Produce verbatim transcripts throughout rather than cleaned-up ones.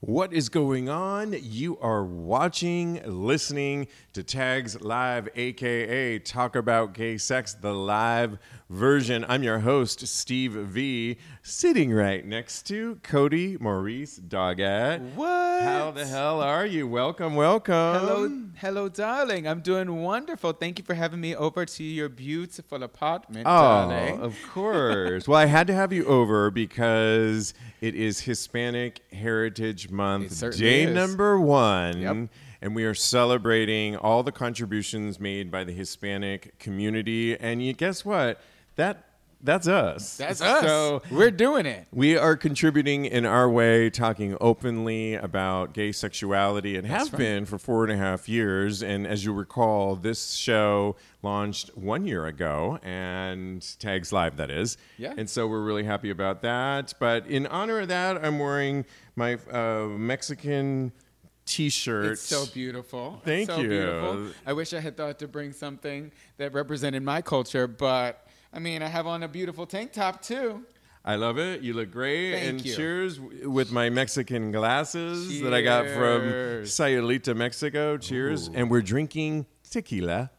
What is going on? You are watching, listening to Tags Live, a k a. Talk About Gay Sex, the live version. I'm your host, Steve V, sitting right next to Cody Maurice Doggett. What? How the hell are you? Welcome, welcome. Hello, hello, darling. I'm doing wonderful. Thank you for having me over to your beautiful apartment, oh, darling. Of course. Well, I had to have you over because it is Hispanic Heritage Month, day is. number one, yep. And we are celebrating all the contributions made by the Hispanic community. And you guess what? That that's us. That's us. So we're doing it. We are contributing in our way, talking openly about gay sexuality, and that's have right. been for four and a half years. And as you recall, this show launched one year ago, and Tags Live, that is. Yeah. And so we're really happy about that. But in honor of that, I'm wearing my uh, Mexican T-shirt. It's so beautiful. Thank so you. Beautiful. I wish I had thought to bring something that represented my culture, but I mean, I have on a beautiful tank top too. I love it. You look great. Thank and you. Cheers with my Mexican glasses cheers. That I got from Sayulita, Mexico. Cheers. Ooh. And we're drinking tequila.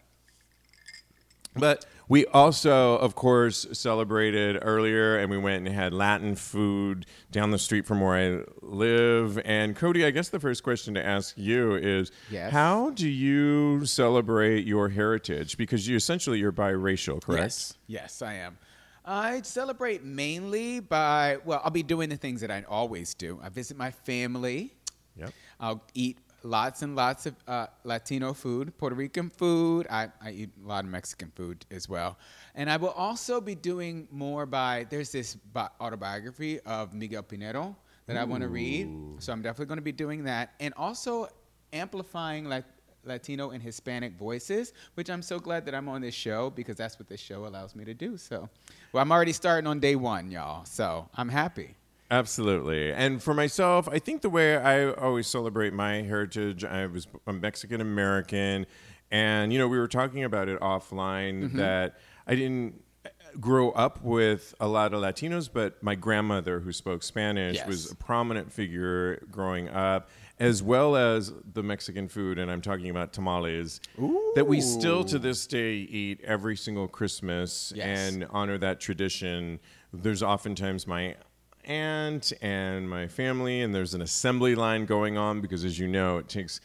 But we also, of course, celebrated earlier, and we went and had Latin food down the street from where I live. And Cody, I guess the first question to ask you is, yes. how do you celebrate your heritage? Because you essentially you're biracial, correct? Yes, yes, I am. I celebrate mainly by, well, I'll be doing the things that I always do. I visit my family. Yep. I'll eat lots and lots of uh, Latino food, Puerto Rican food. I, I eat a lot of Mexican food as well. And I will also be doing more by, there's this bi- autobiography of Miguel Pinero that Ooh. I want to read. So I'm definitely going to be doing that. And also amplifying like Latino and Hispanic voices, which I'm so glad that I'm on this show because that's what this show allows me to do. So, well, I'm already starting on day one, y'all. So I'm happy. Absolutely. And for myself, I think the way I always celebrate my heritage, I was I'm Mexican-American. And, you know, we were talking about it offline mm-hmm. that I didn't grow up with a lot of Latinos, but my grandmother who spoke Spanish yes. was a prominent figure growing up, as well as the Mexican food, and I'm talking about tamales, Ooh. That we still to this day eat every single Christmas yes. and honor that tradition. There's oftentimes my aunt and my family, and there's an assembly line going on because, as you know, it takes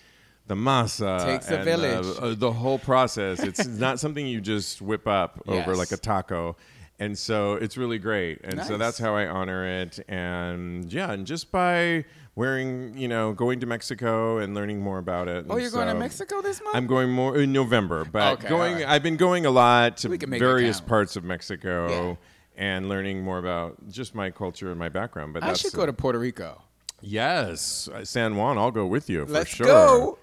the masa, it takes a village, the, uh, the whole process. It's not something you just whip up yes. over like a taco, and so it's really great. And nice. So that's how I honor it. And yeah, and just by wearing, you know, going to Mexico and learning more about it. Oh, you're so going to Mexico this month? I'm going more in November, but okay, going. Right. I've been going a lot to various parts of Mexico. Yeah. And learning more about just my culture and my background. But I that's, should go to Puerto Rico. Yes, San Juan, I'll go with you for Let's sure. go.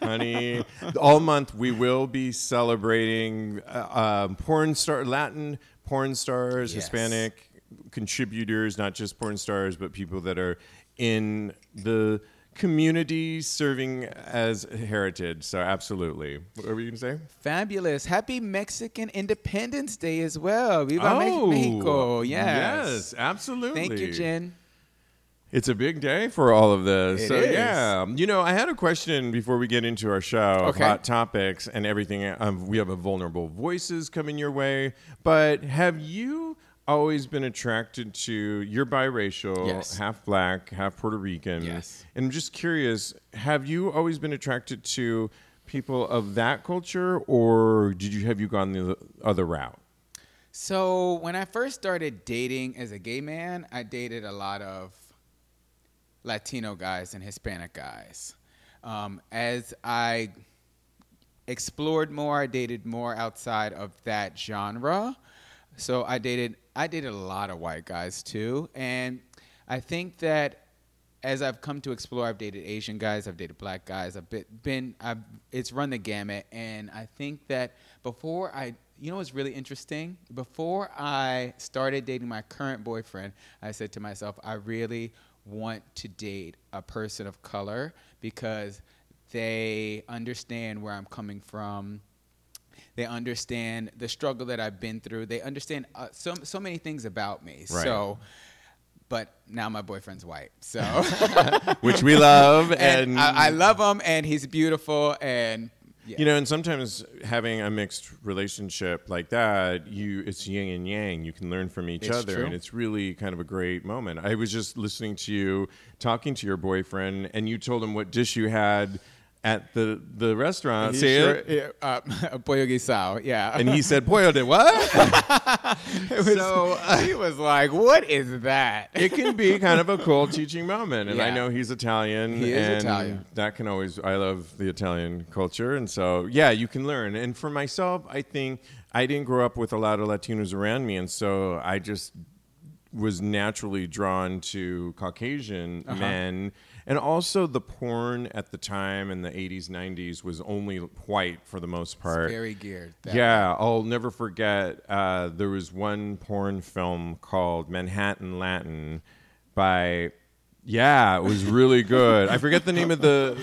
Honey, all month we will be celebrating uh, uh, porn star, Latin porn stars, yes. Hispanic contributors, not just porn stars, but people that are in the Community serving as heritage, so absolutely. What were you going to say? Fabulous. Happy Mexican Independence Day as well. Viva oh, Mexico. Yes. Yes, absolutely. Thank you, Jen. It's a big day for all of this. It so, is. Yeah. You know, I had a question before we get into our show of okay. hot topics and everything. Um, we have a Vulnerable Voices coming your way, but have you always been attracted to, you're biracial, yes. half black, half Puerto Rican. Yes. And I'm just curious, have you always been attracted to people of that culture, or did you have you gone the other route? So when I first started dating as a gay man, I dated a lot of Latino guys and Hispanic guys. Um, as I explored more, I dated more outside of that genre. So I dated I dated a lot of white guys, too. And I think that as I've come to explore, I've dated Asian guys, I've dated black guys, I've been, been I've, it's run the gamut. And I think that before I, you know what's really interesting? Before I started dating my current boyfriend, I said to myself, I really want to date a person of color because they understand where I'm coming from. They understand the struggle that I've been through. They understand uh, so so many things about me. Right. So, but now my boyfriend's white, so which we love, and, and I, I love him, and he's beautiful, and yeah. you know. And sometimes having a mixed relationship like that, you it's yin and yang. You can learn from each it's other, true. And it's really kind of a great moment. I was just listening to you talking to your boyfriend, and you told him what dish you had at the, the restaurant. See sure, it? Uh, pollo guisado, yeah. And he said, pollo de what? it was, so uh, he was like, what is that? It can be kind of a cool teaching moment. And yeah. I know he's Italian. He is and Italian. That can always, I love the Italian culture. And so, yeah, you can learn. And for myself, I think I didn't grow up with a lot of Latinos around me. And so I just was naturally drawn to Caucasian uh-huh. men. And also the porn at the time in the eighties, nineties was only white for the most part. It's very geared. Yeah, way. I'll never forget. Uh, there was one porn film called Manhattan Latin by... Yeah, it was really good. I forget the name of the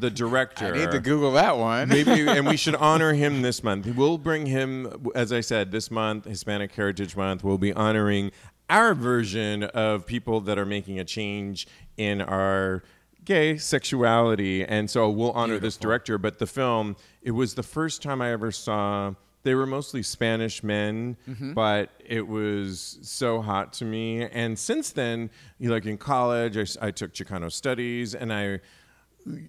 the director. I need to Google that one. Maybe, and we should honor him this month. We'll bring him, as I said, this month, Hispanic Heritage Month. We'll be honoring our version of people that are making a change in our gay sexuality. And so we'll honor Beautiful. This director. But the film, it was the first time I ever saw... They were mostly Spanish men, mm-hmm. but it was so hot to me. And since then, you know, like in college, I, I took Chicano studies, and I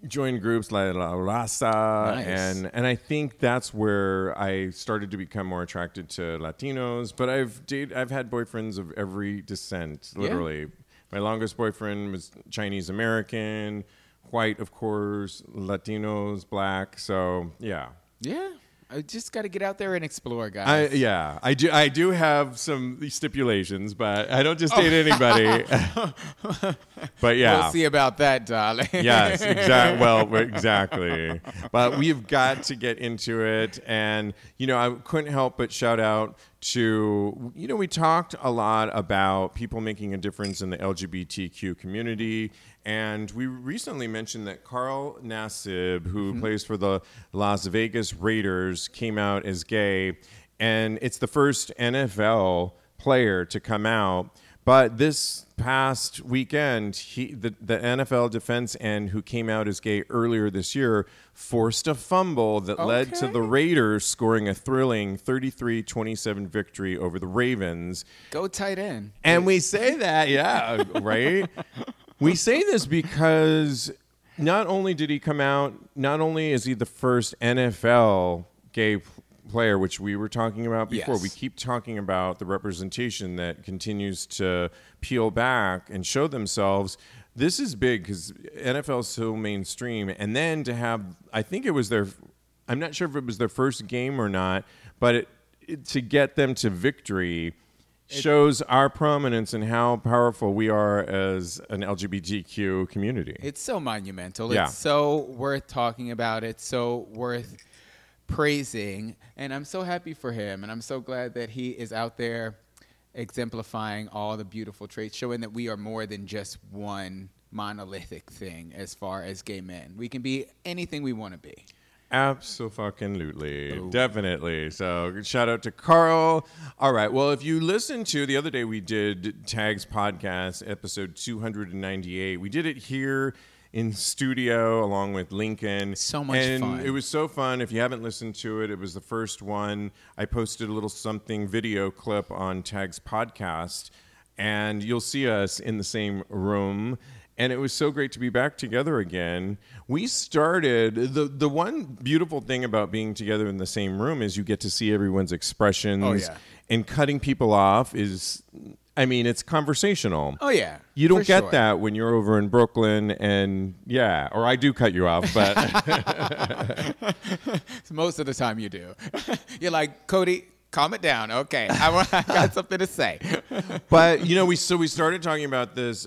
joined groups like La Raza. Nice. And, and I think that's where I started to become more attracted to Latinos. But I've dated, I've had boyfriends of every descent, literally. Yeah. My longest boyfriend was Chinese American, white, of course, Latinos, black. So, yeah. Yeah. I just got to get out there and explore, guys. I, yeah, I do. I do have some stipulations, but I don't just date oh. anybody. But yeah, we'll see about that, darling. Yes, exactly. Well, exactly. But we've got to get into it, and you know, I couldn't help but shout out to you know, we talked a lot about people making a difference in the L G B T Q community. And we recently mentioned that Carl Nassib, who mm-hmm. plays for the Las Vegas Raiders, came out as gay. And it's the first N F L player to come out. But this past weekend, he, the, the N F L defense end who came out as gay earlier this year forced a fumble that okay. led to the Raiders scoring a thrilling thirty-three twenty-seven victory over the Ravens. Go tight end. And we say that, yeah, right? We say this because not only did he come out, not only is he the first N F L gay p- player, which we were talking about before. Yes. We keep talking about the representation that continues to peel back and show themselves. This is big because N F L is so mainstream. And then to have, I think it was their, I'm not sure if it was their first game or not, but it, it, to get them to victory shows our prominence and how powerful we are as an L G B T Q community. It's so monumental. Yeah. It's so worth talking about. It's so worth praising. And I'm so happy for him. And I'm so glad that he is out there exemplifying all the beautiful traits, showing that we are more than just one monolithic thing as far as gay men. We can be anything we want to be. Abso-fucking-lutely. Ooh. Definitely. So shout out to Carl. All right. Well, if you listen to the other day, we did Tags Podcast episode two hundred ninety-eight. We did it here in studio along with Lincoln. So much and fun. It was so fun. If you haven't listened to it, it was the first one. I posted a little something video clip on Tags Podcast, and you'll see us in the same room. And it was so great to be back together again. We started, the the one beautiful thing about being together in the same room is you get to see everyone's expressions. Oh, yeah. And cutting people off is, I mean, it's conversational. Oh, yeah. You don't get sure. that when you're over in Brooklyn and, yeah, or I do cut you off, but. Most of the time you do. You're like, Cody, calm it down. Okay, I, want, I got something to say. But, you know, we so we started talking about this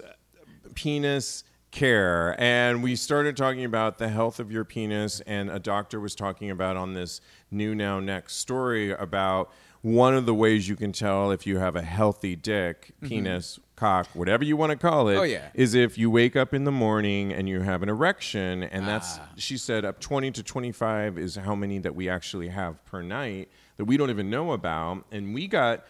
penis care, and we started talking about the health of your penis, and a doctor was talking about on this New Now Next story about one of the ways you can tell if you have a healthy dick, mm-hmm. penis, cock, whatever you want to call it, oh, yeah. is if you wake up in the morning and you have an erection, and ah. that's, she said, up twenty to twenty-five is how many that we actually have per night that we don't even know about, and we got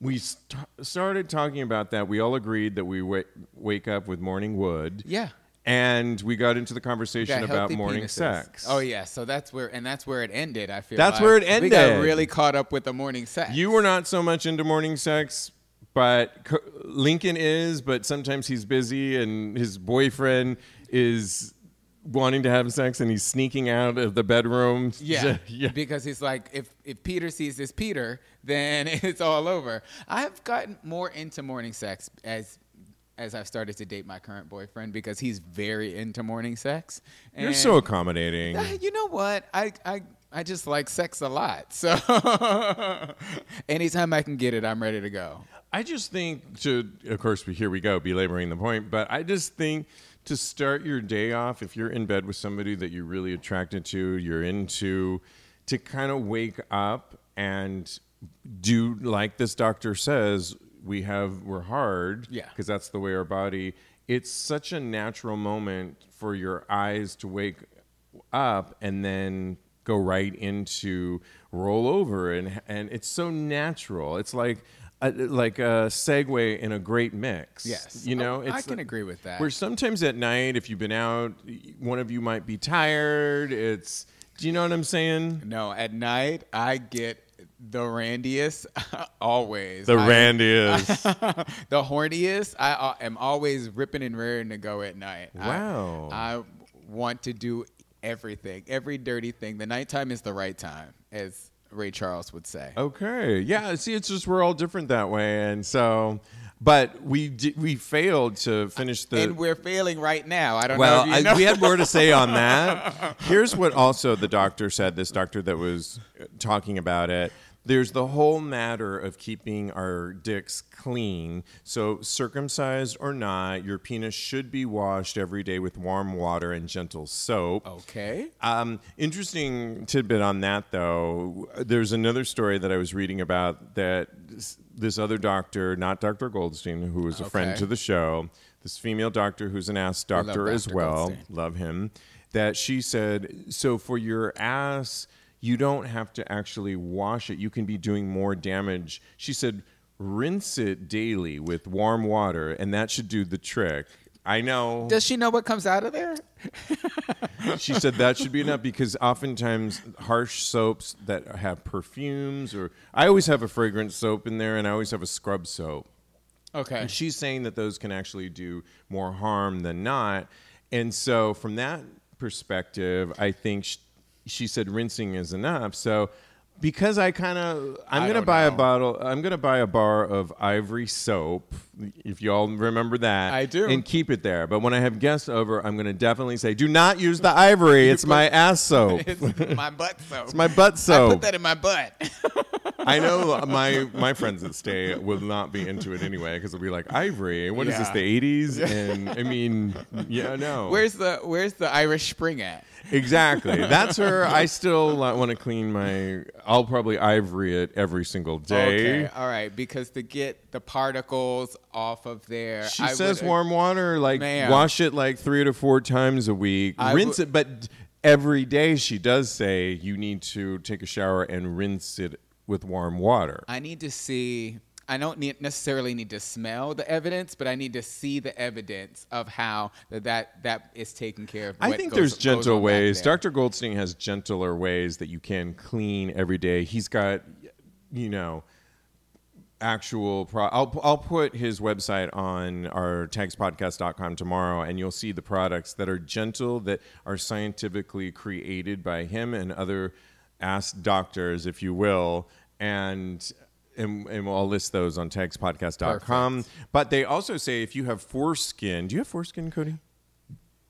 We st- started talking about that. We all agreed that we w- wake up with morning wood. Yeah. And we got into the conversation yeah, about morning penises. Sex. Oh, yeah. So that's where, and that's where it ended, I feel that's like. That's where it ended. We got really caught up with the morning sex. You were not so much into morning sex, but Co- Lincoln is, but sometimes he's busy, and his boyfriend is wanting to have sex, and he's sneaking out of the bedroom. Yeah, yeah. Because he's like, if if Peter sees this Peter, then it's all over. I've gotten more into morning sex as as I've started to date my current boyfriend, because he's very into morning sex. And you're so accommodating. I, you know what? I, I, I just like sex a lot. So anytime I can get it, I'm ready to go. I just think to, of course, here we go, belaboring the point, but I just think to start your day off, if you're in bed with somebody that you're really attracted to, you're into, to kind of wake up and do like this doctor says, we have, we're hard, yeah, because that's the way our body, it's such a natural moment for your eyes to wake up and then go right into roll over. And, and it's so natural. It's like, Uh, like a segue in a great mix. Yes. You know, oh, it's I can like, agree with that. Where sometimes at night, if you've been out, one of you might be tired. It's, do you know what I'm saying? No, at night, I get the randiest always. The I, randiest. I, the horniest. I uh, am always ripping and raring to go at night. Wow. I, I want to do everything, every dirty thing. The nighttime is the right time, as Ray Charles would say. Okay. Yeah. See, it's just we're all different that way. And so, but we d- we failed to finish the. And we're failing right now. I don't well, know if you know. Well, we had more to say on that. Here's what also the doctor said, this doctor that was talking about it. There's the whole matter of keeping our dicks clean. So circumcised or not, your penis should be washed every day with warm water and gentle soap. Okay. Um, interesting tidbit on that, though. There's another story that I was reading about that this other doctor, not Doctor Goldstein, who was a okay. friend to the show, this female doctor who's an ass doctor as well, Goldstein. Love him, that she said, so for your ass, you don't have to actually wash it. You can be doing more damage. She said, rinse it daily with warm water, and that should do the trick. I know. Does she know what comes out of there? She said that should be enough, because oftentimes harsh soaps that have perfumes, or I always have a fragrance soap in there, and I always have a scrub soap. Okay. And she's saying that those can actually do more harm than not. And so from that perspective, I think she, She said rinsing is enough. So because I kind of, I'm going to buy know. a bottle, I'm going to buy a bar of Ivory soap, if you all remember that. I do. And keep it there. But when I have guests over, I'm going to definitely say, do not use the Ivory. It's my ass soap. It's my butt soap. It's my butt soap. I put that in my butt. I know my my friends that stay will not be into it anyway, because they'll be like, Ivory, what yeah. is this, the eighties? And I mean, yeah, no. Where's the Where's the Irish Spring at? Exactly. That's her. I still want to clean my I'll probably ivory it every single day. Okay, all right, because to get the particles off of there. She I says warm water, like ma'am, wash it like three to four times a week. I rinse w- it, but every day she does say you need to take a shower and rinse it with warm water. I need to see... I don't need, necessarily need to smell the evidence, but I need to see the evidence of how that that, that is taken care of. I think goes, there's gentle ways. Doctor Goldstein has gentler ways that you can clean every day. He's got, you know, actual... Pro- I'll, I'll put his website on our tags podcast dot com tomorrow, and you'll see the products that are gentle, that are scientifically created by him and other ass doctors, if you will, and... And, and I'll list those on tags podcast dot com. Perfect. But they also say if you have foreskin... Do you have foreskin, Cody?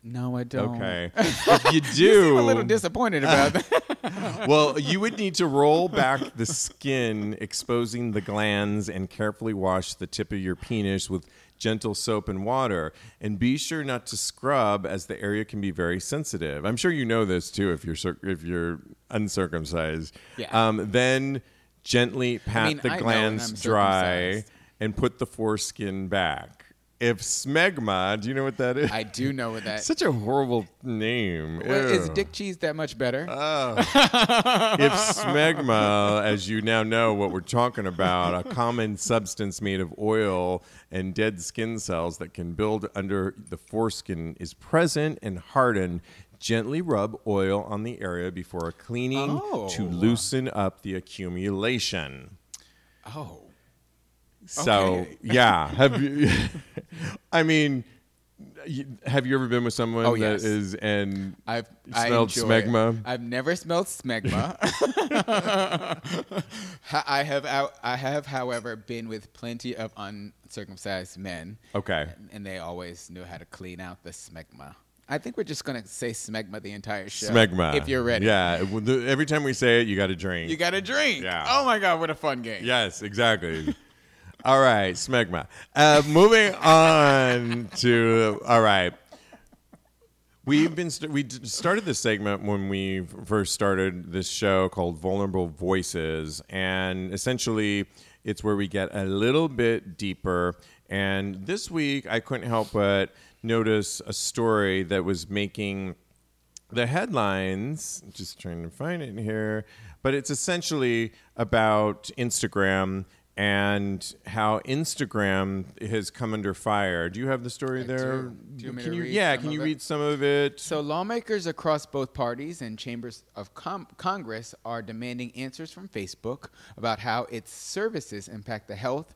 No, I don't. Okay. If you do... You seem a little disappointed about that. Well, you would need to roll back the skin, exposing the glands, and carefully wash the tip of your penis with gentle soap and water. And be sure not to scrub, as the area can be very sensitive. I'm sure you know this, too, if you're if you're uncircumcised. Yeah. Um, then... Gently pat I mean, the I glands dry and put the foreskin back. If smegma, do you know what that is? I do know what that is. Such a horrible name. Well, is dick cheese that much better? Uh, if smegma, as you now know what we're talking about, a common substance made of oil and dead skin cells that can build under the foreskin, is present and hardened, gently rub oil on the area before cleaning oh. to loosen up the accumulation. Oh. So, okay. yeah. Have you, I mean, have you ever been with someone oh, yes. that is and I've, smelled I smegma? It. I've never smelled smegma. I have, I have, however, been with plenty of uncircumcised men. Okay. And they always knew how to clean out the smegma. I think we're just going to say smegma the entire show. Smegma. If you're ready. Yeah. Every time we say it, you got to drink. You got to drink. Yeah. Oh, my God. What a fun game. Yes, exactly. All right. Smegma. Uh, moving on to... All right. We've been... St- we started this segment when we first started this show called Vulnerable Voices. And essentially, it's where we get a little bit deeper. And this week, I couldn't help but... notice a story that was making the headlines. Just trying to find it here. But it's essentially about Instagram and how Instagram has come under fire. Do you have the story there? Do, do you want me to read? Yeah, can you read some of it? So lawmakers across both parties and chambers of com- Congress are demanding answers from Facebook about how its services impact the health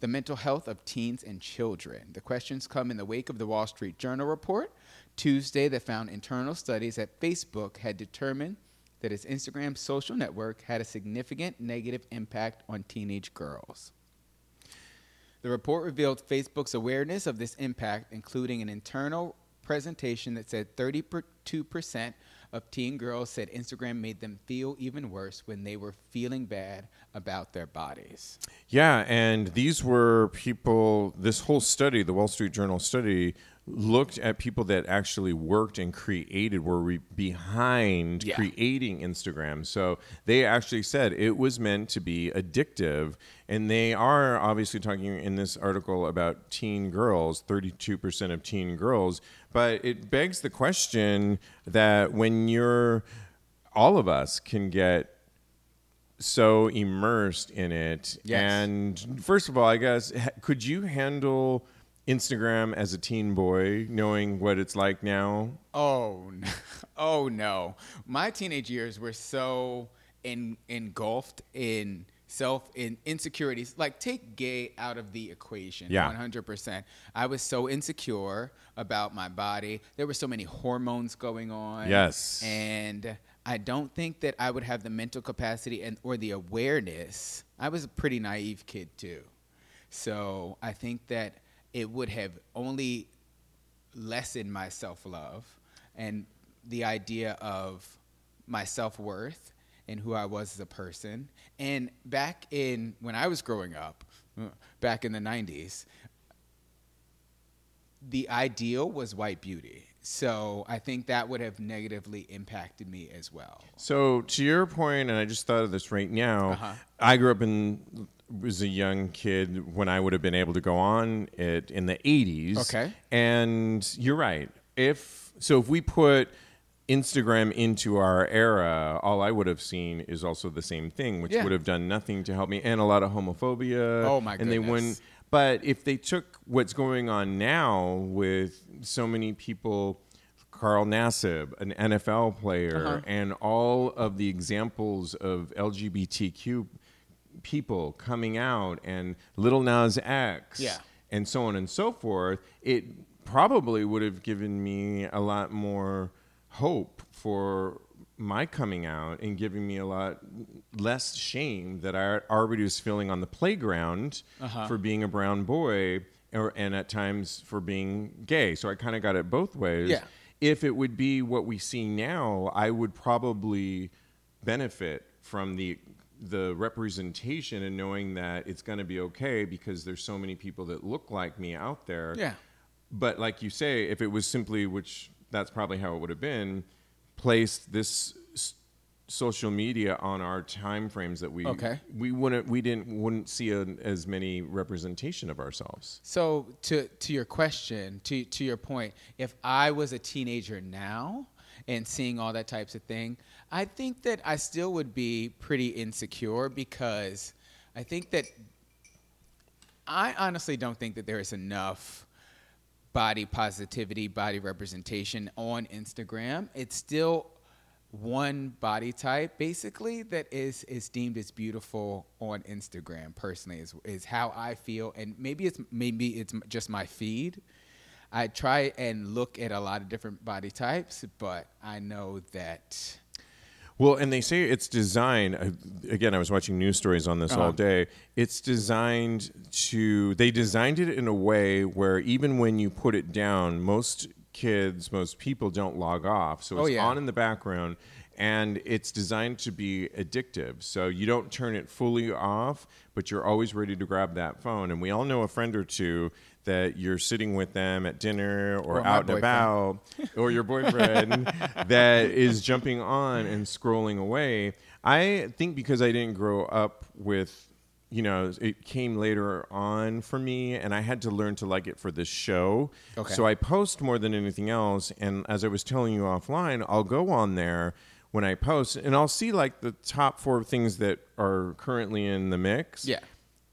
the mental health of teens and children. The questions come in the wake of the Wall Street Journal report Tuesday that found internal studies that Facebook had determined that its Instagram social network had a significant negative impact on teenage girls. The report revealed Facebook's awareness of this impact, including an internal presentation that said thirty-two percent of teen girls said Instagram made them feel even worse when they were feeling bad about their bodies. Yeah, and these were people, this whole study, the Wall Street Journal study, looked at people that actually worked and created, were re- behind yeah. creating Instagram. So they actually said it was meant to be addictive. And they are obviously talking in this article about teen girls, thirty-two percent of teen girls. But it begs the question that when you're, all of us can get so immersed in it. Yes. And first of all, I guess, could you handle Instagram as a teen boy, knowing what it's like now? Oh, no. Oh no. My teenage years were so en- engulfed in self in insecurities. Like, take gay out of the equation. Yeah. one hundred percent. I was so insecure about my body. There were so many hormones going on. Yes. And I don't think that I would have the mental capacity and or the awareness. I was a pretty naive kid too. So I think that it would have only lessened my self-love and the idea of my self-worth and who I was as a person. And back in, when I was growing up, back in the nineties, the ideal was white beauty. So I think that would have negatively impacted me as well. So to your point, and I just thought of this right now, uh-huh. I grew up in, was a young kid when I would have been able to go on it in the eighties. Okay. And you're right. If so if we put Instagram into our era, all I would have seen is also the same thing, which yeah. would have done nothing to help me, and a lot of homophobia. Oh, my goodness. And they wouldn't. But if they took what's going on now with so many people, Carl Nassib, an N F L player, uh-huh. and all of the examples of L G B T Q people coming out, and Little Nas X, yeah. and so on and so forth, it probably would have given me a lot more hope for my coming out and giving me a lot less shame that I already was feeling on the playground uh-huh. for being a brown boy, or, and at times for being gay. So I kind of got it both ways. Yeah. If it would be what we see now, I would probably benefit from the the representation and knowing that it's going to be okay because there's so many people that look like me out there. Yeah. But like you say, if it was simply, which that's probably how it would have been, placed this s- social media on our time frames that we okay. we wouldn't we didn't wouldn't see a, as many representation of ourselves. So to to your question, to to your point, if I was a teenager now and seeing all that types of thing, I think that I still would be pretty insecure, because I think that I honestly don't think that there is enough body positivity, body representation on Instagram. It's still one body type, basically, that is is deemed as beautiful on Instagram. Personally, is is how I feel, and maybe it's maybe it's just my feed. I try and look at a lot of different body types, but I know that. Well, and they say it's designed, again, I was watching news stories on this uh-huh. all day. It's designed to, they designed it in a way where even when you put it down, most kids, most people don't log off. So it's oh, yeah. on in the background, and it's designed to be addictive. So you don't turn it fully off, but you're always ready to grab that phone. And we all know a friend or two that you're sitting with them at dinner or, or out and about, or your boyfriend that is jumping on and scrolling away. I think because I didn't grow up with, you know, it came later on for me, and I had to learn to like it for this show. Okay. So I post more than anything else. And as I was telling you offline, I'll go on there when I post, and I'll see like the top four things that are currently in the mix. Yeah.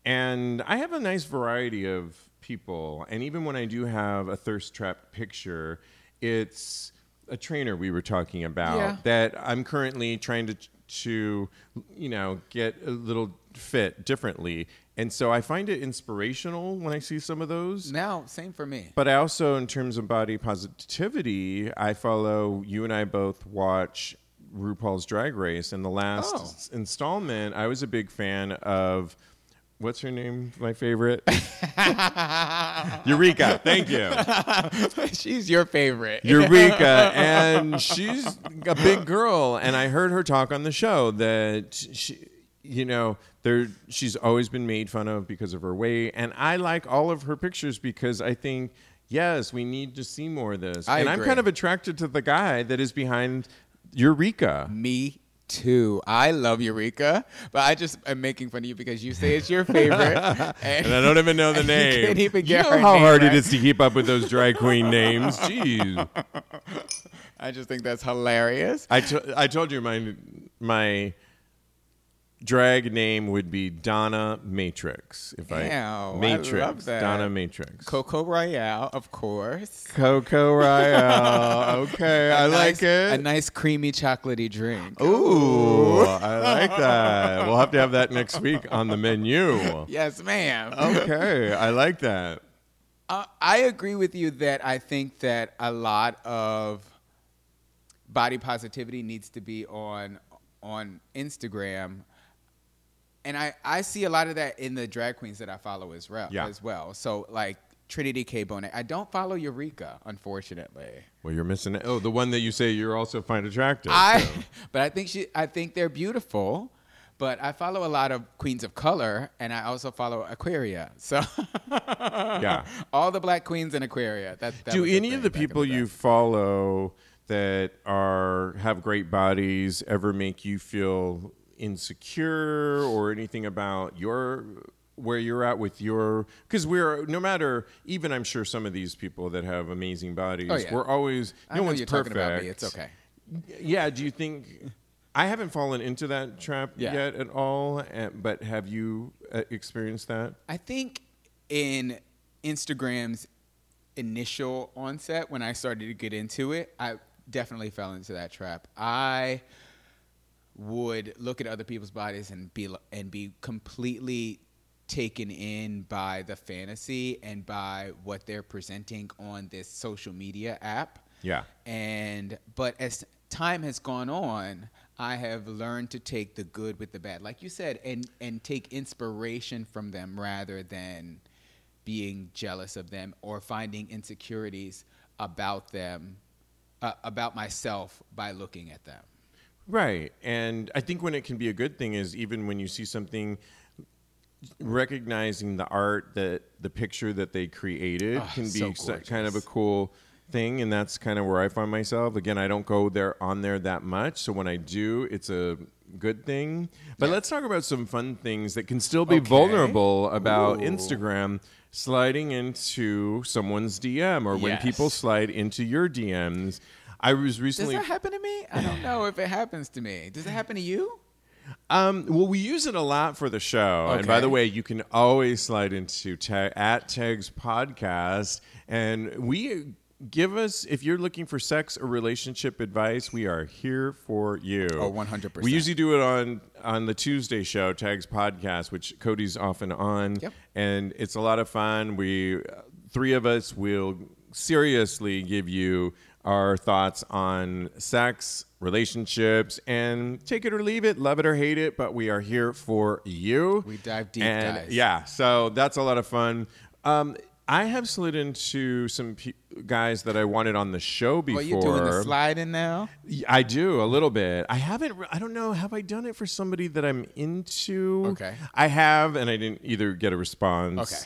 And I have a nice variety of people, and even when I do have a thirst trap picture, it's a trainer we were talking about yeah. that I'm currently trying to to you know get a little fit differently, and so I find it inspirational when I see some of those. Now, same for me. But I also, in terms of body positivity, I follow, you and I both watch RuPaul's Drag Race, and the last oh. installment, I was a big fan of. What's her name? My favorite. Eureka. Thank you. She's your favorite. Eureka. And she's a big girl. And I heard her talk on the show that she, you know, there she's always been made fun of because of her weight. And I like all of her pictures because I think, yes, we need to see more of this. I and agree. I'm kind of attracted to the guy that is behind Eureka. Me too. I love Eureka, but I just am making fun of you because you say it's your favorite. And, and I don't even know the name. You can't even get you know her how name, hard right? it is to keep up with those drag queen names. Jeez. I just think that's hilarious. I, to- I told you my my drag name would be Donna Matrix. If I Ew, Matrix. I love that. Donna Matrix. Coco Royale, of course. Coco Royale. Okay, I nice, like it. A nice creamy chocolatey drink. Ooh, I like that. We'll have to have that next week on the menu. Yes, ma'am. Okay, I like that. Uh, I agree with you that I think that a lot of body positivity needs to be on on Instagram. And I, I see a lot of that in the drag queens that I follow as well. Yeah. As well. So, like, Trinity K Bonet. I don't follow Eureka, unfortunately. Well, you're missing it. Oh, the one that you say you're also find attractive. I, so. But I think she, I think they're beautiful. But I follow a lot of queens of color, and I also follow Aquaria. So yeah, all the black queens in Aquaria. That, that Do any of the people you follow that are have great bodies ever make you feel insecure or anything about your where you're at with your? Because we're no matter even I'm sure some of these people that have amazing bodies, oh, yeah. we're always no I know one's you're perfect. Talking about me. It's okay. Yeah. Do you think? I haven't fallen into that trap yeah. yet at all, but have you experienced that? I think in Instagram's initial onset, when I started to get into it, I definitely fell into that trap. I would look at other people's bodies and be and be completely taken in by the fantasy and by what they're presenting on this social media app. Yeah. And but as time has gone on, I have learned to take the good with the bad, like you said, and, and take inspiration from them rather than being jealous of them or finding insecurities about them, uh, about myself by looking at them. Right. And I think when it can be a good thing is even when you see something, recognizing the art, that the picture that they created oh, can be so kind of a cool thing, and that's kind of where I find myself. Again, I don't go there on there that much, so when I do, it's a good thing. But yeah. let's talk about some fun things that can still be okay. vulnerable about Ooh. Instagram sliding into someone's D M or yes. when people slide into your D Ms. I was recently. Does that happen to me? I don't know if it happens to me. Does it happen to you? Um, well, we use it a lot for the show. Okay. And by the way, you can always slide into ta- at Tags Podcast, and we. Give us, if you're looking for sex or relationship advice, we are here for you. Oh, one hundred percent. We usually do it on, on the Tuesday show, Tags Podcast, which Cody's often on. Yep. And it's a lot of fun. We, three of us will seriously give you our thoughts on sex, relationships, and take it or leave it, love it or hate it, but we are here for you. We dive deep, and, guys. Yeah, so that's a lot of fun. Um, I have slid into some pe- guys that I wanted on the show before. Well, you're doing the sliding now? I do, a little bit. I haven't, I don't know, have I done it for somebody that I'm into? Okay. I have, and I didn't either get a response. Okay.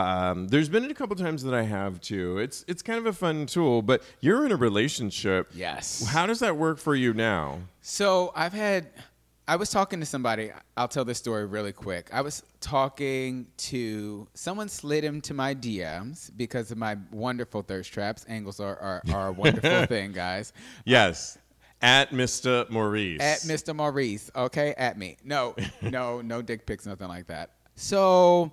Um, there's been a couple times that I have, too. It's it's kind of a fun tool, but you're in a relationship. Yes. How does that work for you now? So I've had, I was talking to somebody. I'll tell this story really quick. I was talking to someone slid into my D Ms because of my wonderful thirst traps. Angles are are, are a wonderful thing, guys. Yes. Uh, at Mister Maurice. At Mister Maurice. Okay, at me. No, no, no dick pics, nothing like that. So.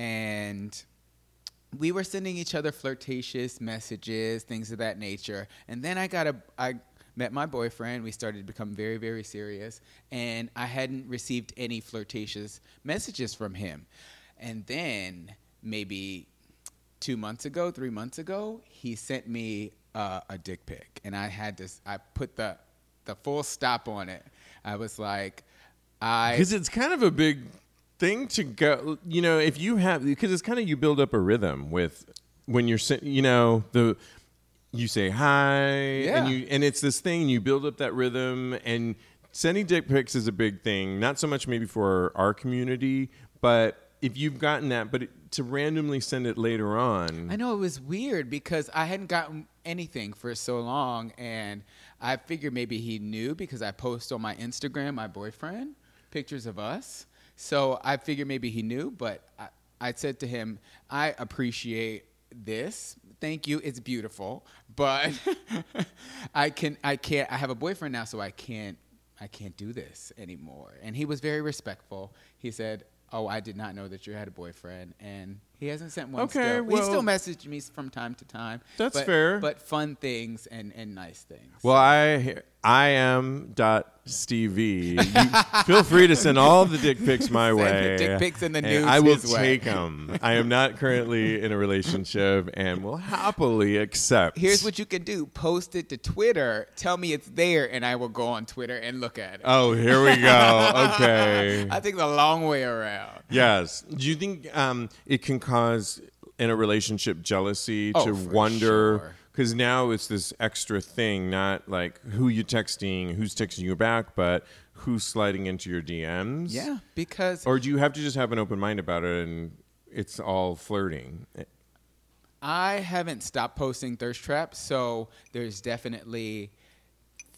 And we were sending each other flirtatious messages, things of that nature. And then I got a, I met my boyfriend. We started to become very, very serious. And I hadn't received any flirtatious messages from him. And then maybe two months ago, three months ago, he sent me uh, a dick pic. And I had this, I put the, the full stop on it. I was like, I... Because it's kind of a big thing to go, you know, if you have... Because it's kind of, you build up a rhythm with when you're, you know, the... You say hi, yeah. and you and it's this thing. You build up that rhythm, and sending dick pics is a big thing. Not so much maybe for our community, but if you've gotten that, but it, to randomly send it later on. I know, it was weird because I hadn't gotten anything for so long, and I figured maybe he knew because I post on my Instagram, my boyfriend, pictures of us. So I figured maybe he knew, but I, I said to him, I appreciate this. Thank you. It's beautiful, but I can, I can't, I have a boyfriend now, so I can't, I can't do this anymore. And he was very respectful. He said, oh, I did not know that you had a boyfriend, and he hasn't sent one. Okay, still. Well, he still messaged me from time to time. That's but, fair. But fun things and, and nice things. Well, I I am dot Steve V. Feel free to send all the dick pics my send way. The dick pics in the news. I will take them. I am not currently in a relationship and will happily accept. Here's what you can do: post it to Twitter. Tell me it's there, and I will go on Twitter and look at it. Oh, here we go. Okay. I think the long way around. Yes. Do you think um, it can cause in a relationship jealousy oh, to wonder, because sure. now it's this extra thing, not like who you texting, who's texting you back, but who's sliding into your D Ms? Yeah, because... Or do you have to just have an open mind about it and it's all flirting? I haven't stopped posting Thirst Trap, so there's definitely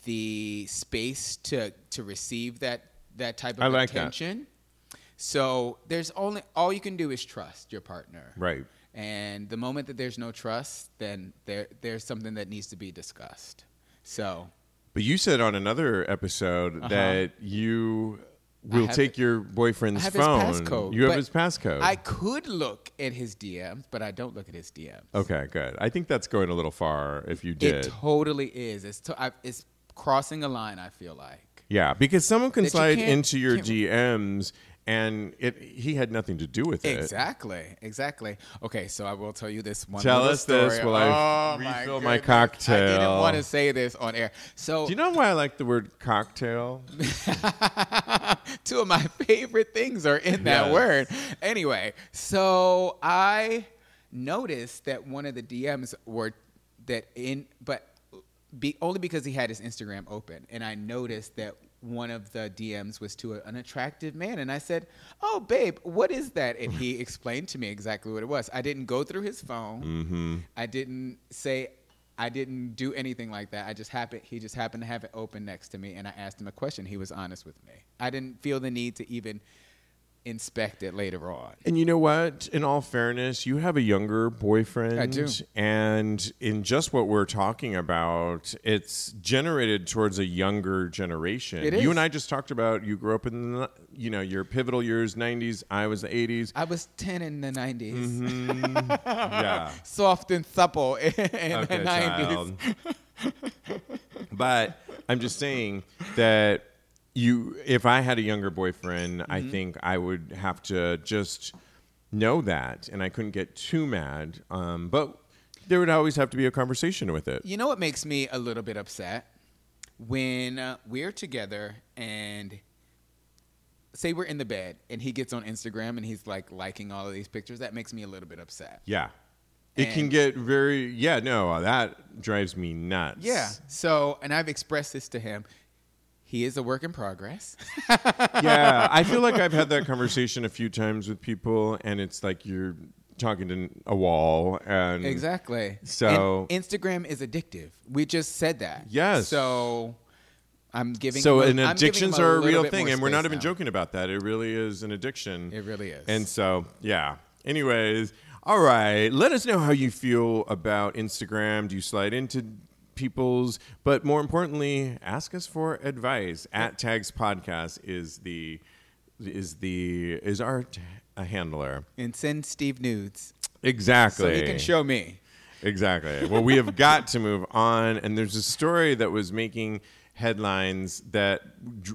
the space to, to receive that, that type of I like attention. That. So there's only, all you can do is trust your partner. Right. And the moment that there's no trust, then there there's something that needs to be discussed. So. But you said on another episode uh-huh. that you will take it, your boyfriend's I have phone. His passcode, you have his passcode. I could look at his D Ms, but I don't look at his D Ms. Okay, good. I think that's going a little far if you did. It totally is. It's to, I, it's crossing a line, I feel like. Yeah, because someone can that slide you into your D Ms. And it, he had nothing to do with it. Exactly, exactly. Okay, so I will tell you this one. Tell us story. this while I oh refill my, my cocktail. I didn't want to say this on air. So, do you know why I like the word cocktail? Two of my favorite things are in that yes. word. Anyway, so I noticed that one of the D Ms were that in, but be, only because he had his Instagram open, and I noticed that one of the D Ms was to a, an attractive man. And I said, oh, babe, what is that? And he explained to me exactly what it was. I didn't go through his phone. Mm-hmm. I didn't say, I didn't do anything like that. I just happened, he just happened to have it open next to me. And I asked him a question. He was honest with me. I didn't feel the need to even inspect it later on. And you know what? In all fairness, you have a younger boyfriend. I do. And in just what we're talking about, it's generated towards a younger generation. It is. You and I just talked about you grew up in the, you know, your pivotal years, nineties. I was the eighties. I was ten in the nineties. Mm-hmm. Yeah. Soft and supple in okay, the nineties. But I'm just saying that You, if I had a younger boyfriend, mm-hmm. I think I would have to just know that, and I couldn't get too mad. Um, but there would always have to be a conversation with it. You know what makes me a little bit upset? When uh, we're together and say we're in the bed, and he gets on Instagram and he's like liking all of these pictures, that makes me a little bit upset. Yeah. It and can get very, yeah, no, that drives me nuts. Yeah. So, and I've expressed this to him. He is a work in progress. Yeah. I feel like I've had that conversation a few times with people, and it's like you're talking to a wall. And exactly. So and Instagram is addictive. We just said that. Yes. So I'm giving So him, and I'm addictions giving him a are a real thing, and we're not even now. joking about that. It really is an addiction. It really is. And so, yeah. Anyways, all right. Let us know how you feel about Instagram. Do you slide into people's, but more importantly, ask us for advice. At Tags Podcast is the is the is our t- a handler. And send Steve nudes. Exactly. So he can show me. Exactly. Well, we have got to move on, and there's a story that was making headlines that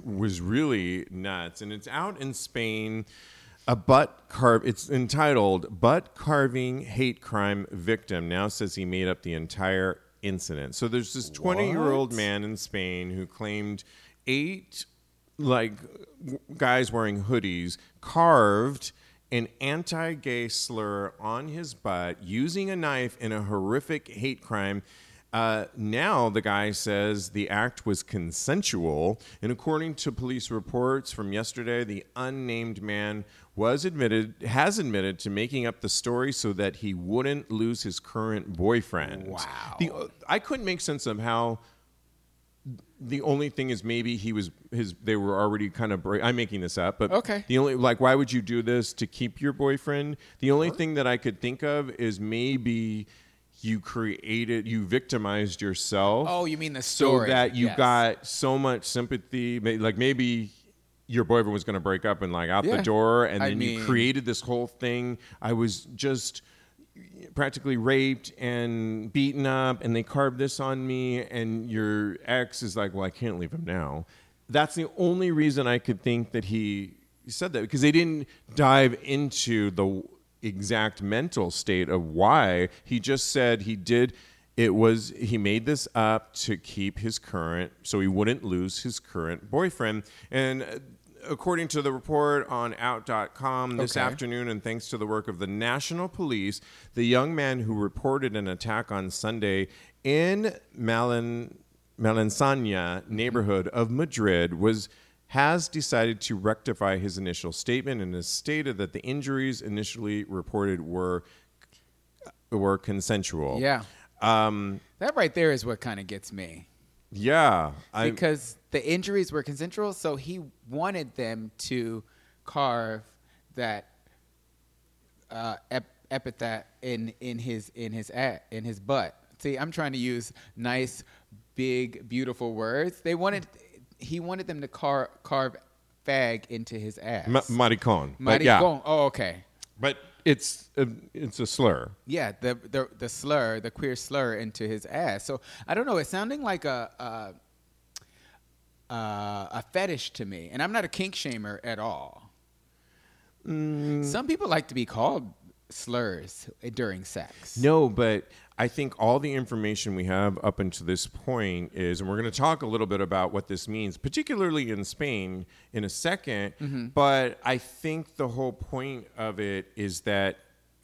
was really nuts, and it's out in Spain. A butt carve. It's entitled "Butt Carving Hate Crime Victim Now Says He Made Up the Entire." incident. So there's this twenty-year-old man in Spain who claimed eight like w- guys wearing hoodies carved an anti-gay slur on his butt using a knife in a horrific hate crime. Uh, now the guy says the act was consensual, and according to police reports from yesterday, the unnamed man was admitted, has admitted to making up the story so that he wouldn't lose his current boyfriend. Wow! The, I couldn't make sense of how. The only thing is maybe he was his. They were already kind of. Bra- I'm making this up, but okay. The only like, why would you do this to keep your boyfriend? The only sure. thing that I could think of is maybe. You created, you victimized yourself. Oh, you mean the story. So that you yes. got so much sympathy. Like maybe your boyfriend was going to break up and like out yeah. the door. And I then mean, you created this whole thing. I was just practically raped and beaten up and they carved this on me. And your ex is like, well, I can't leave him now. That's the only reason I could think that he said that. Because they didn't dive into the exact mental state of why. He just said he did it was he made this up to keep his current so he wouldn't lose his current boyfriend. And according to the report on out dot com this okay. afternoon, and thanks to the work of the National Police, the young man who reported an attack on Sunday in Malin Malinsanya neighborhood of Madrid was has decided to rectify his initial statement and has stated that the injuries initially reported were were consensual. Yeah. Um, that right there is what kind of gets me. Yeah. I, because the injuries were consensual, so he wanted them to carve that uh, ep- epithet in, in his in his ad, in his butt. See, I'm trying to use nice, big, beautiful words. They wanted... He wanted them to car- carve fag into his ass. Ma- maricon. Maricon. Yeah. Oh, okay. But it's a, it's a slur. Yeah, the, the the slur, the queer slur into his ass. So I don't know. It's sounding like a a, uh, a fetish to me. And I'm not a kink shamer at all. Mm. Some people like to be called slurs during sex. No, but... I think all the information we have up until this point is, and we're going to talk a little bit about what this means, particularly in Spain in a second, mm-hmm. but I think the whole point of it is that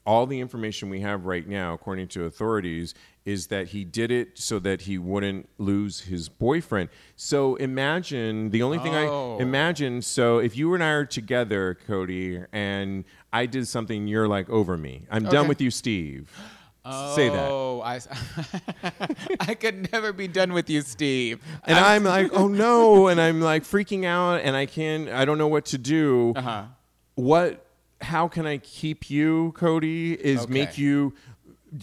all the information we have right now, according to authorities, is that he did it so that he wouldn't lose his boyfriend. So imagine, the only thing oh. I imagine, so if you and I are together, Cody, and I did something, you're like over me. I'm okay. done with you, Steve. Oh, say that. Oh, I, I could never be done with you, Steve. And I, I'm like, oh no, and I'm like freaking out, and I can't. I don't know what to do. Uh-huh. What? How can I keep you, Cody? Is okay. make you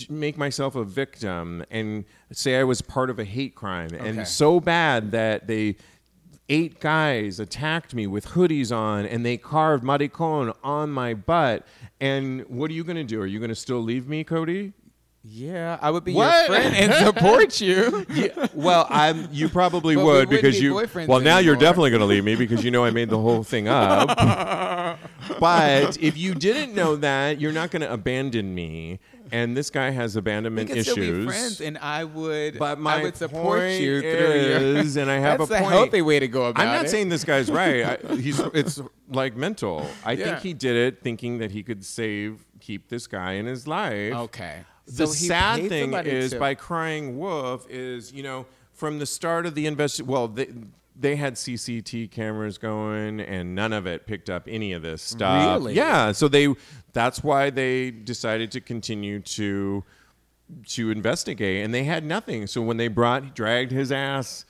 make myself a victim and say I was part of a hate crime, okay. and so bad that they eight guys attacked me with hoodies on, and they carved maricon on my butt. And what are you gonna do? Are you gonna still leave me, Cody? Yeah, I would be what? your friend and support you. Yeah. Well, I'm. You probably but would we because be you. Well, now anymore. You're definitely going to leave me because you know I made the whole thing up. But if you didn't know that, you're not going to abandon me. And this guy has abandonment we can issues. We still be friends, and I would. But my I would support point you through is, your, and I have that's a, a point. Healthy way to go about it. I'm not it. saying this guy's right. I, he's. It's like mental. I yeah. think he did it thinking that he could save, keep this guy in his life. Okay. The so sad thing is, too. by crying wolf, is, you know, from the start of the investigation, well, they, they had C C T V cameras going, and none of it picked up any of this stuff. Really? Yeah, so they that's why they decided to continue to to investigate, and they had nothing. So when they brought, dragged his ass,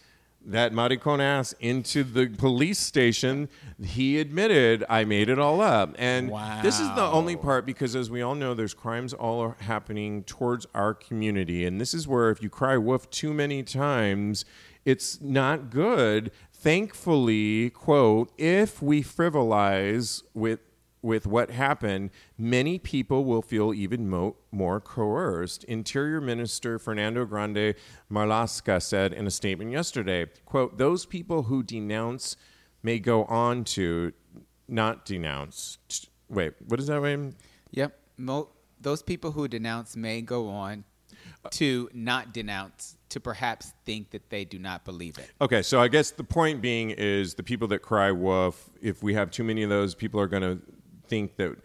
that maricon ass, into the police station, he admitted, I made it all up. And wow. this is the only part, because as we all know, there's crimes all are happening towards our community. And this is where if you cry woof too many times, it's not good. Thankfully, quote, if we frivolize with with what happened, many people will feel even mo- more coerced. Interior Minister Fernando Grande Marlaska said in a statement yesterday, quote, those people who denounce may go on to not denounce. Wait, what does that mean? Yep. Mo- those people who denounce may go on to not denounce, to perhaps think that they do not believe it. Okay, so I guess the point being is the people that cry woof, if we have too many of those, people are going to think that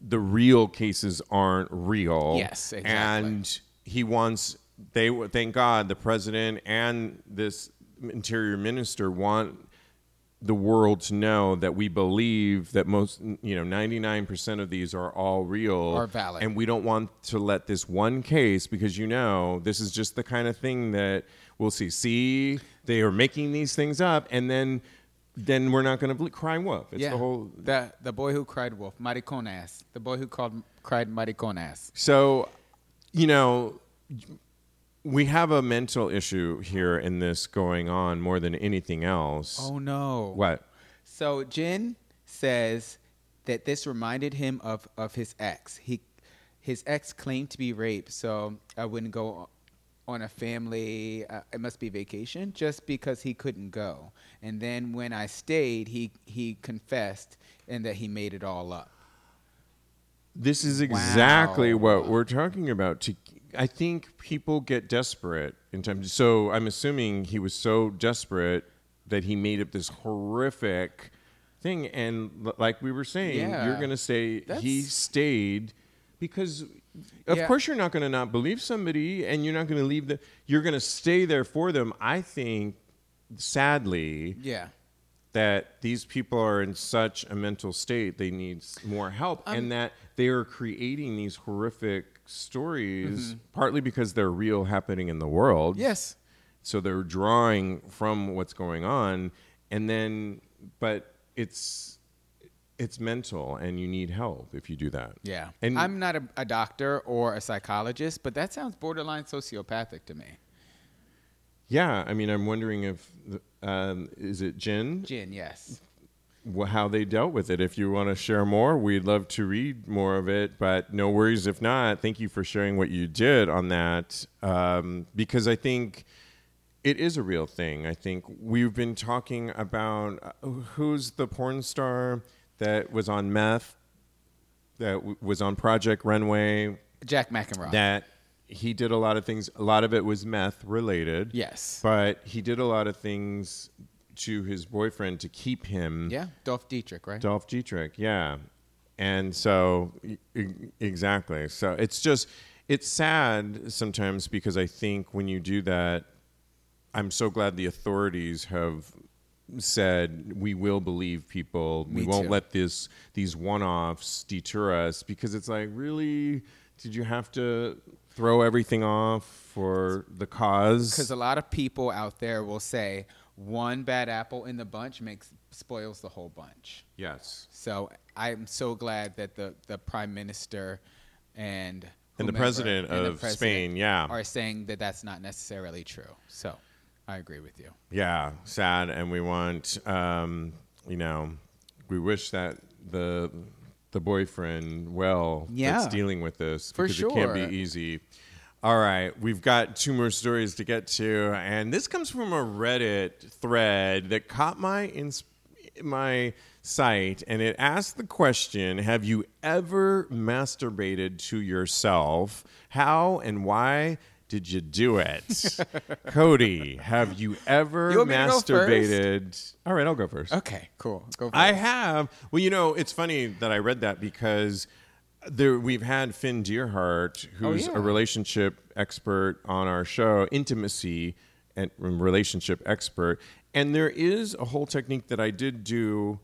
the real cases aren't real. Yes, exactly. And he wants, they thank God, the president and this interior minister want the world to know that we believe that most, you know, ninety-nine percent of these are all real. Are valid. And we don't want to let this one case, because, you know, this is just the kind of thing that we'll see. See, they are making these things up, and then then we're not going to cry wolf. It's yeah. the whole... The, the boy who cried wolf, maricón ass. The boy who called, cried maricón ass. So, you know... We have a mental issue here in this going on more than anything else. Oh, no. What? So Jen says that this reminded him of, of his ex. He, his ex claimed to be raped, so I wouldn't go on a family, uh, it must be vacation, just because he couldn't go. And then when I stayed, he, he confessed and that he made it all up. This is exactly wow. what we're talking about. To I think people get desperate in times. So I'm assuming he was so desperate that he made up this horrific thing. And like we were saying, yeah. you're going to say That's... he stayed because, of yeah. course, you're not going to not believe somebody, and you're not going to leave the. You're going to stay there for them. I think, sadly, yeah. that these people are in such a mental state, they need more help, um, and that they are creating these horrific stories, mm-hmm. partly because they're real happening in the world. Yes. So they're drawing from what's going on, and then, but it's it's mental, and you need help if you do that. Yeah. And I'm not a, a doctor or a psychologist, but that sounds borderline sociopathic to me. Yeah. I mean, I'm wondering if, um, is it Jen? Jen, yes. How they dealt with it. If you want to share more, we'd love to read more of it, but no worries if not. Thank you for sharing what you did on that, um, because I think it is a real thing. I think we've been talking about uh, who's the porn star that was on meth, that w- was on Project Runway. Jack McEnroe. That he did a lot of things. A lot of it was meth related. Yes. But he did a lot of things to his boyfriend to keep him. Yeah, Dolph Dietrich, right? Dolph Dietrich, yeah. And so, exactly. So it's just, it's sad sometimes, because I think when you do that, I'm so glad the authorities have said, we will believe people. Me we won't too. let this these one-offs deter us, because it's like, really? Did you have to throw everything off for the cause? Because a lot of people out there will say, one bad apple in the bunch makes spoils the whole bunch. Yes. So I'm so glad that the, the prime minister and and the president and of the president Spain, yeah, are saying that that's not necessarily true. So I agree with you. Yeah, sad, and we want, um, you know, we wish that the the boyfriend well yeah. that's dealing with this, for because sure. it can't be easy. All right, we've got two more stories to get to, and this comes from a Reddit thread that caught my ins- my sight, and it asked the question, have you ever masturbated to yourself? How and why did you do it? Cody, have you ever you masturbated? All right, I'll go first. Okay, cool. Go first. I have. Well, you know, it's funny that I read that, because There, we've had Finn Deerhart, who's oh, yeah. a relationship expert on our show, intimacy and relationship expert. And there is a whole technique that I did do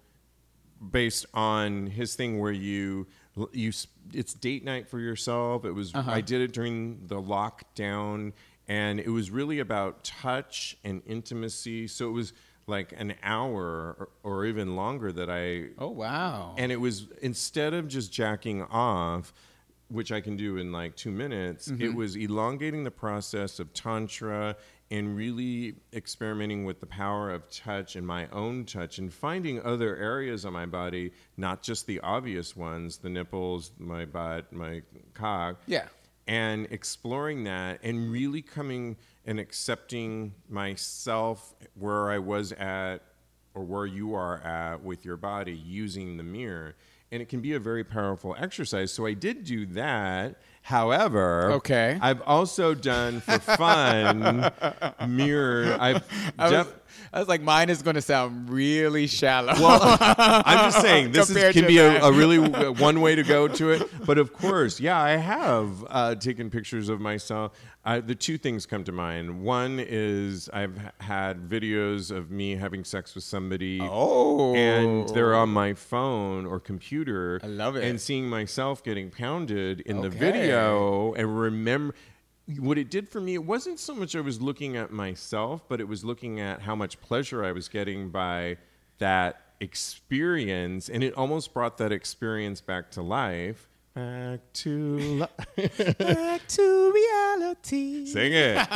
based on his thing where you, you it's date night for yourself. It was uh-huh. I did it during the lockdown, and it was really about touch and intimacy. So it was like an hour or, or even longer that I... Oh, wow. And it was, instead of just jacking off, which I can do in like two minutes, mm-hmm. it was elongating the process of tantra and really experimenting with the power of touch and my own touch and finding other areas on my body, not just the obvious ones, the nipples, my butt, my cock. Yeah. And exploring that and really coming and accepting myself where I was at or where you are at with your body using the mirror. and it can be a very powerful exercise. So I did do that. However, okay. I've also done for fun mirror. I've I, def- was, I was like, mine is going to sound really shallow. Well, I'm just saying this is, can be a, a really w- one way to go to it. But of course, yeah, I have uh, taken pictures of myself. Uh, the two things come to mind. One is I've had videos of me having sex with somebody. Oh. And they're on my phone or computer. I love it. And seeing myself getting pounded in okay. the video and remember what it did for me. It wasn't so much I was looking at myself, but it was looking at how much pleasure I was getting by that experience. And it almost brought that experience back to life. Back to li- back to reality. Sing it.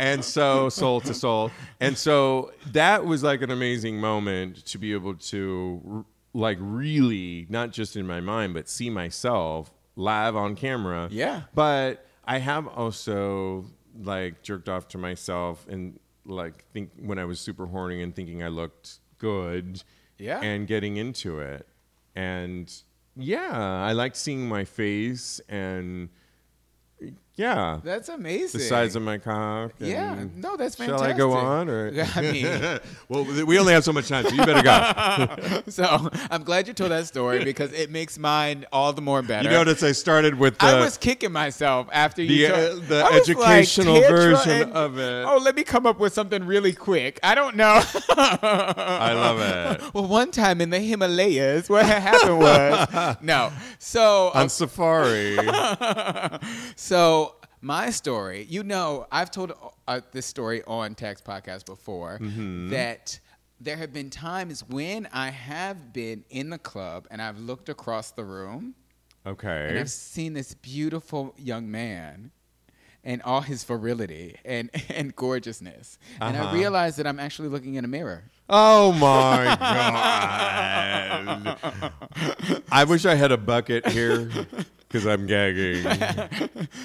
And so soul to soul. And so that was like an amazing moment to be able to r- like really not just in my mind, but see myself live on camera. Yeah. But I have also like jerked off to myself and like think when I was super horny and thinking I looked good. Yeah. And getting into it. And yeah, I like seeing my face and yeah. That's amazing. The size of my cock. Yeah, no, that's fantastic. Shall I go on? Or? I mean, well, we only have so much time, so you better go. So I'm glad you told that story because it makes mine all the more better. You notice I started with the... I was kicking myself after you the, told... Uh, the I educational like, version and, of it. Oh, let me come up with something really quick. I don't know. I love it. Well, one time in the Himalayas, what happened was... No, so... On uh, safari. So... My story, you know, I've told uh, this story on Tags Podcast before, mm-hmm. that there have been times when I have been in the club and I've looked across the room. Okay. And I've seen this beautiful young man and all his virility and, and gorgeousness. Uh-huh. And I realized that I'm actually looking in a mirror. Oh, my God. I wish I had a bucket here. Because I'm gagging.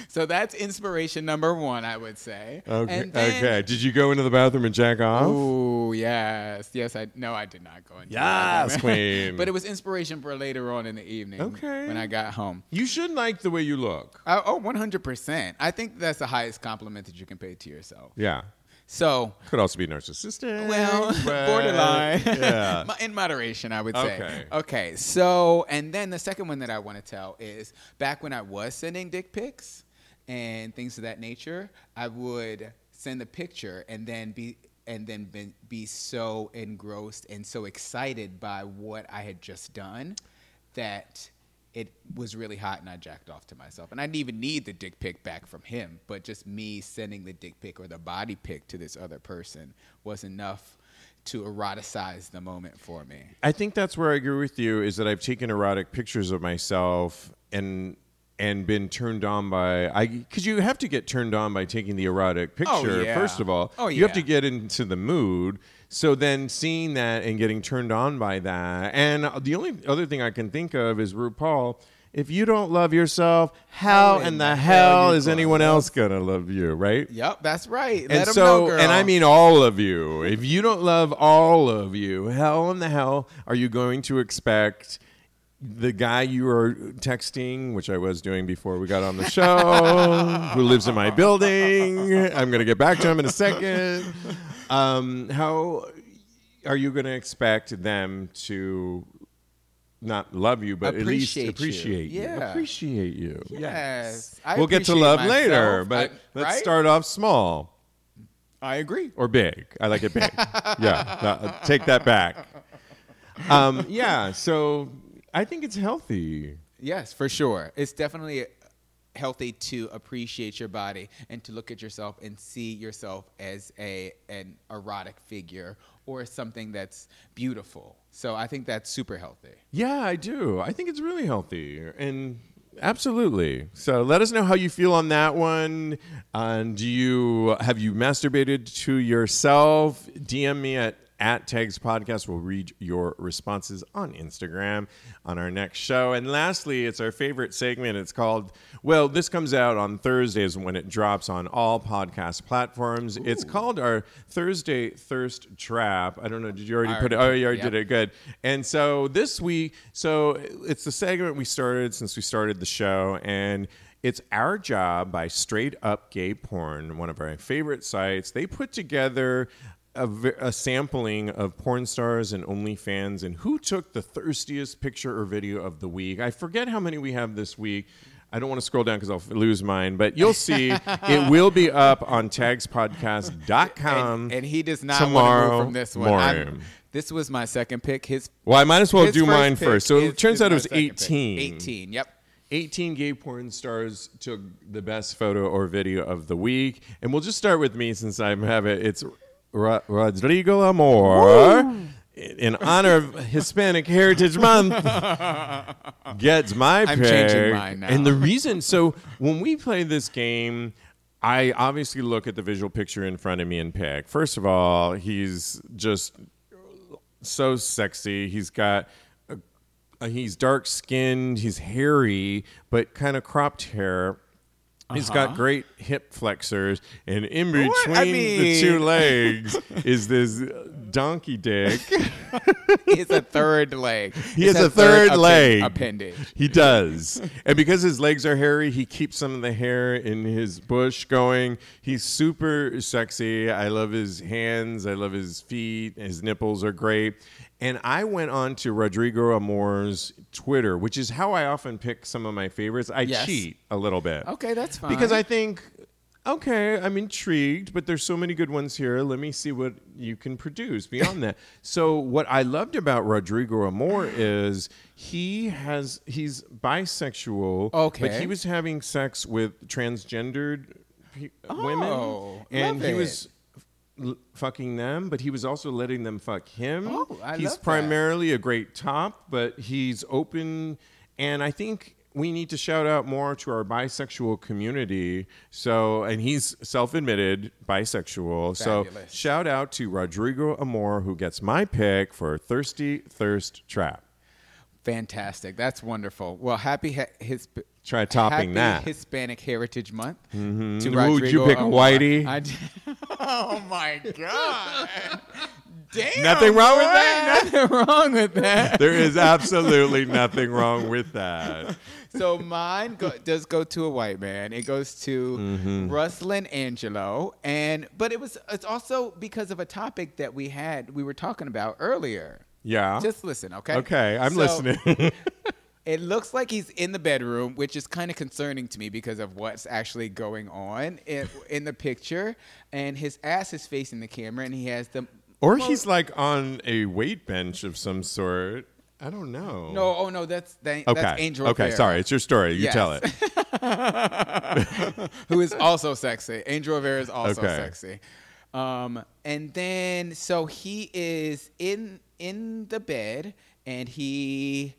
So that's inspiration number one, I would say. Okay. And then, okay. Did you go into the bathroom and jack off? Oh, yes. Yes, I no, I did not go into yes, the bathroom. Yes, queen. But it was inspiration for later on in the evening. Okay. When I got home. You should like the way you look. I, oh, one hundred percent. I think that's the highest compliment that you can pay to yourself. Yeah. So could also be narcissistic. Well, but, borderline. Yeah. In moderation, I would say. Okay. Okay. So, and then the second one that I want to tell is back when I was sending dick pics and things of that nature, I would send the picture and then be and then be, be so engrossed and so excited by what I had just done that it was really hot and I jacked off to myself. And I didn't even need the dick pic back from him, but just me sending the dick pic or the body pic to this other person was enough to eroticize the moment for me. I think that's where I agree with you is that I've taken erotic pictures of myself and and been turned on by... I because you have to get turned on by taking the erotic picture, oh, yeah. first of all. Oh, yeah. You have to get into the mood. So then seeing that and getting turned on by that. And the only other thing I can think of is RuPaul. If you don't love yourself, how in the hell is anyone else going to love you, right? Yep, that's right. Let and them so, know, girl. And I mean all of you. If you don't love all of you, how in the hell are you going to expect... The guy you were texting, which I was doing before we got on the show, who lives in my building. I'm going to get back to him in a second. Um, how are you going to expect them to not love you, but appreciate at least appreciate you? you. Yeah. Appreciate you. Yes. yes. We'll get to love myself. later, but I, let's right? start off small. I agree. Or big. I like it big. yeah. No, take that back. Um, yeah. So... I think it's healthy. Yes, for sure. It's definitely healthy to appreciate your body and to look at yourself and see yourself as a an erotic figure or something that's beautiful. So I think that's super healthy. Yeah, I do. I think it's really healthy. And absolutely. So let us know how you feel on that one. And do you have you masturbated to yourself? D M me at at Tags Podcast. We'll read your responses on Instagram on our next show. And lastly, it's our favorite segment. It's called, well, this comes out on Thursdays when it drops on all podcast platforms. Ooh. It's called our Thursday Thirst Trap. I don't know. Did you already I put already it? Did. Oh, you already yep. did it. Good. And so this week, so it's the segment we started since we started the show. And it's Our Job by Straight Up Gay Porn, one of our favorite sites. They put together a, a sampling of porn stars and OnlyFans and who took the thirstiest picture or video of the week. I forget how many we have this week. I don't want to scroll down because I'll f- lose mine, but you'll see. It will be up on tags podcast dot com and, and he does not tomorrow want to move from this one. This was my second pick. His Well, I might as well do mine first. So is, it turns out it was eighteen. Pick. eighteen, yep. eighteen gay porn stars took the best photo or video of the week. And we'll just start with me since I have it. It's Ro- Rodrigo Amor. Woo! In honor of Hispanic Heritage Month, gets my pick. I'm changing mine now. And the reason, so when we play this game, I obviously look at the visual picture in front of me and pick. First of all, he's just so sexy. He's got... He's dark-skinned, he's hairy, but kind of cropped hair. Uh-huh. He's got great hip flexors, and in between I mean... the two legs is this donkey dick. He has a third leg. He it's has a third, third leg. Appendage. He does. And because his legs are hairy, he keeps some of the hair in his bush going. He's super sexy. I love his hands. I love his feet. His nipples are great. And I went on to Rodrigo Amor's Twitter, which is how I often pick some of my favorites. I yes. cheat a little bit. Okay, that's fine. Because I think, okay, I'm intrigued, but there's so many good ones here. Let me see what you can produce beyond that. So what I loved about Rodrigo Amor is he has he's bisexual, okay. but he was having sex with transgendered pe- oh, women. And love he it. was... L- fucking them, but he was also letting them fuck him. Oh, I he's love that. Primarily a great top, but he's open, and I think we need to shout out more to our bisexual community. So, and he's self-admitted bisexual. Fabulous. So, shout out to Rodrigo Amor, who gets my pick for Thirsty Thirst Trap. Fantastic. That's wonderful. Well, happy ha- his. Try topping Happy that. Hispanic Heritage Month. Mm-hmm. To Rodrigo, would you pick Omar. Whitey? I d- oh, my God. Damn. Nothing wrong boy. with that. Nothing wrong with that. There is absolutely nothing wrong with that. So mine go- does go to a white man. It goes to mm-hmm. Ruslan Angelo. And, but it was it's also because of a topic that we had, we were talking about earlier. Yeah. Just listen, okay? Okay, I'm so, listening. It looks like he's in the bedroom, which is kind of concerning to me because of what's actually going on in, in the picture. And his ass is facing the camera, and he has the... Or most- he's like on a weight bench of some sort. I don't know. No, oh, no, that's, that, okay. that's Angel Rivera. Okay, sorry, it's your story. You yes. tell it. Who is also sexy. Angel Rivera is also okay. sexy. Um, and then, so he is in in the bed, and he...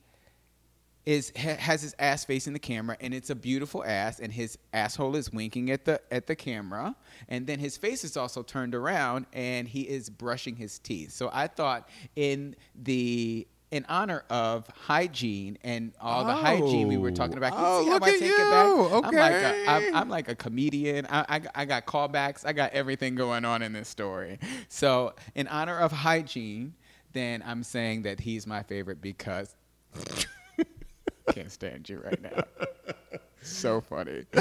Is ha, has his ass facing the camera, and it's a beautiful ass, and his asshole is winking at the at the camera, and then his face is also turned around, and he is brushing his teeth. So I thought in the in honor of hygiene and all oh. the hygiene we were talking about. Can you oh, see how look I at take you. It back? Okay. I'm like a, I'm, I'm like a comedian. I, I I got callbacks. I got everything going on in this story. So in honor of hygiene, then I'm saying that he's my favorite because. Can't stand you right now. So funny. Go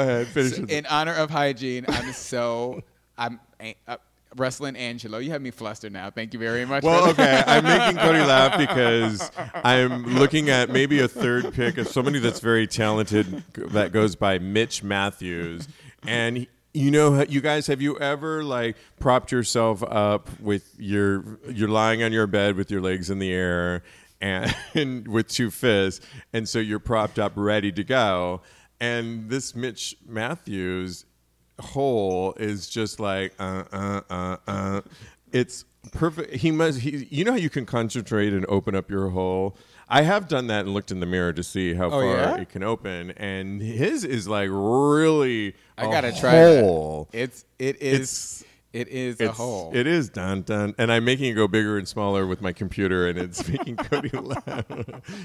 ahead, finish. So, in honor of hygiene, I'm so I'm uh, Ruslan Angelo. You have me flustered now. Thank you very much. Well, for okay, I'm making Cody laugh because I'm looking at maybe a third pick of somebody that's very talented that goes by Mitch Matthews, and. He, You know, you guys, have you ever like propped yourself up with your, you're lying on your bed with your legs in the air and, and with two fists, and so you're propped up ready to go, and this Mitch Matthews hole is just like, uh, uh, uh, uh. It's perfect. He must, he, you know how you can concentrate and open up your hole? I have done that and looked in the mirror to see how oh, far yeah? it can open, and his is like really I gotta try that. It's it is it's, It is it's, a hole. It is, dun, dun. And I'm making it go bigger and smaller with my computer, and it's making Cody laugh.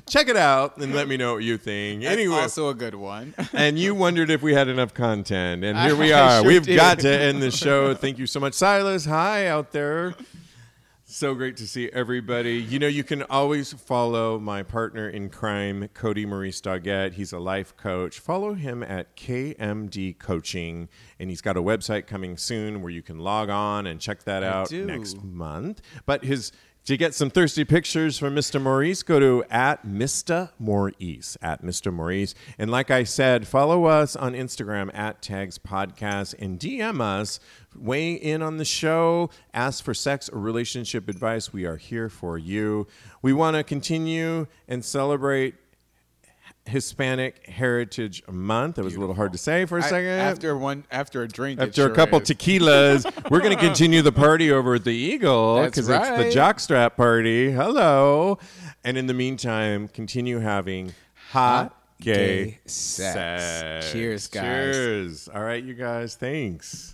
Check it out and let me know what you think. That's anyway, also a good one. And you wondered if we had enough content, and here I, we are. Sure We've did. got to end the show. Thank you so much. Silas, hi out there. So great to see everybody. You know, you can always follow my partner in crime, Cody Maurice Doggett. He's a life coach. Follow him at K M D Coaching. And he's got a website coming soon where you can log on and check that I out do. next month. But his to get some thirsty pictures from Mister Maurice, go to at Mister Maurice, at Mister Maurice. And like I said, follow us on Instagram at Tags Podcast and D M us. Weigh in on the show. Ask for sex or relationship advice. We are here for you. We want to continue and celebrate Hispanic Heritage Month. That was Beautiful. a little hard to say for a I, second. After one, after a drink, after sure a couple is. tequilas, we're going to continue the party over at the Eagle because right. it's the Jockstrap Party. Hello, and in the meantime, continue having hot, hot gay, gay sex. sex. Cheers, guys! Cheers! All right, you guys. Thanks.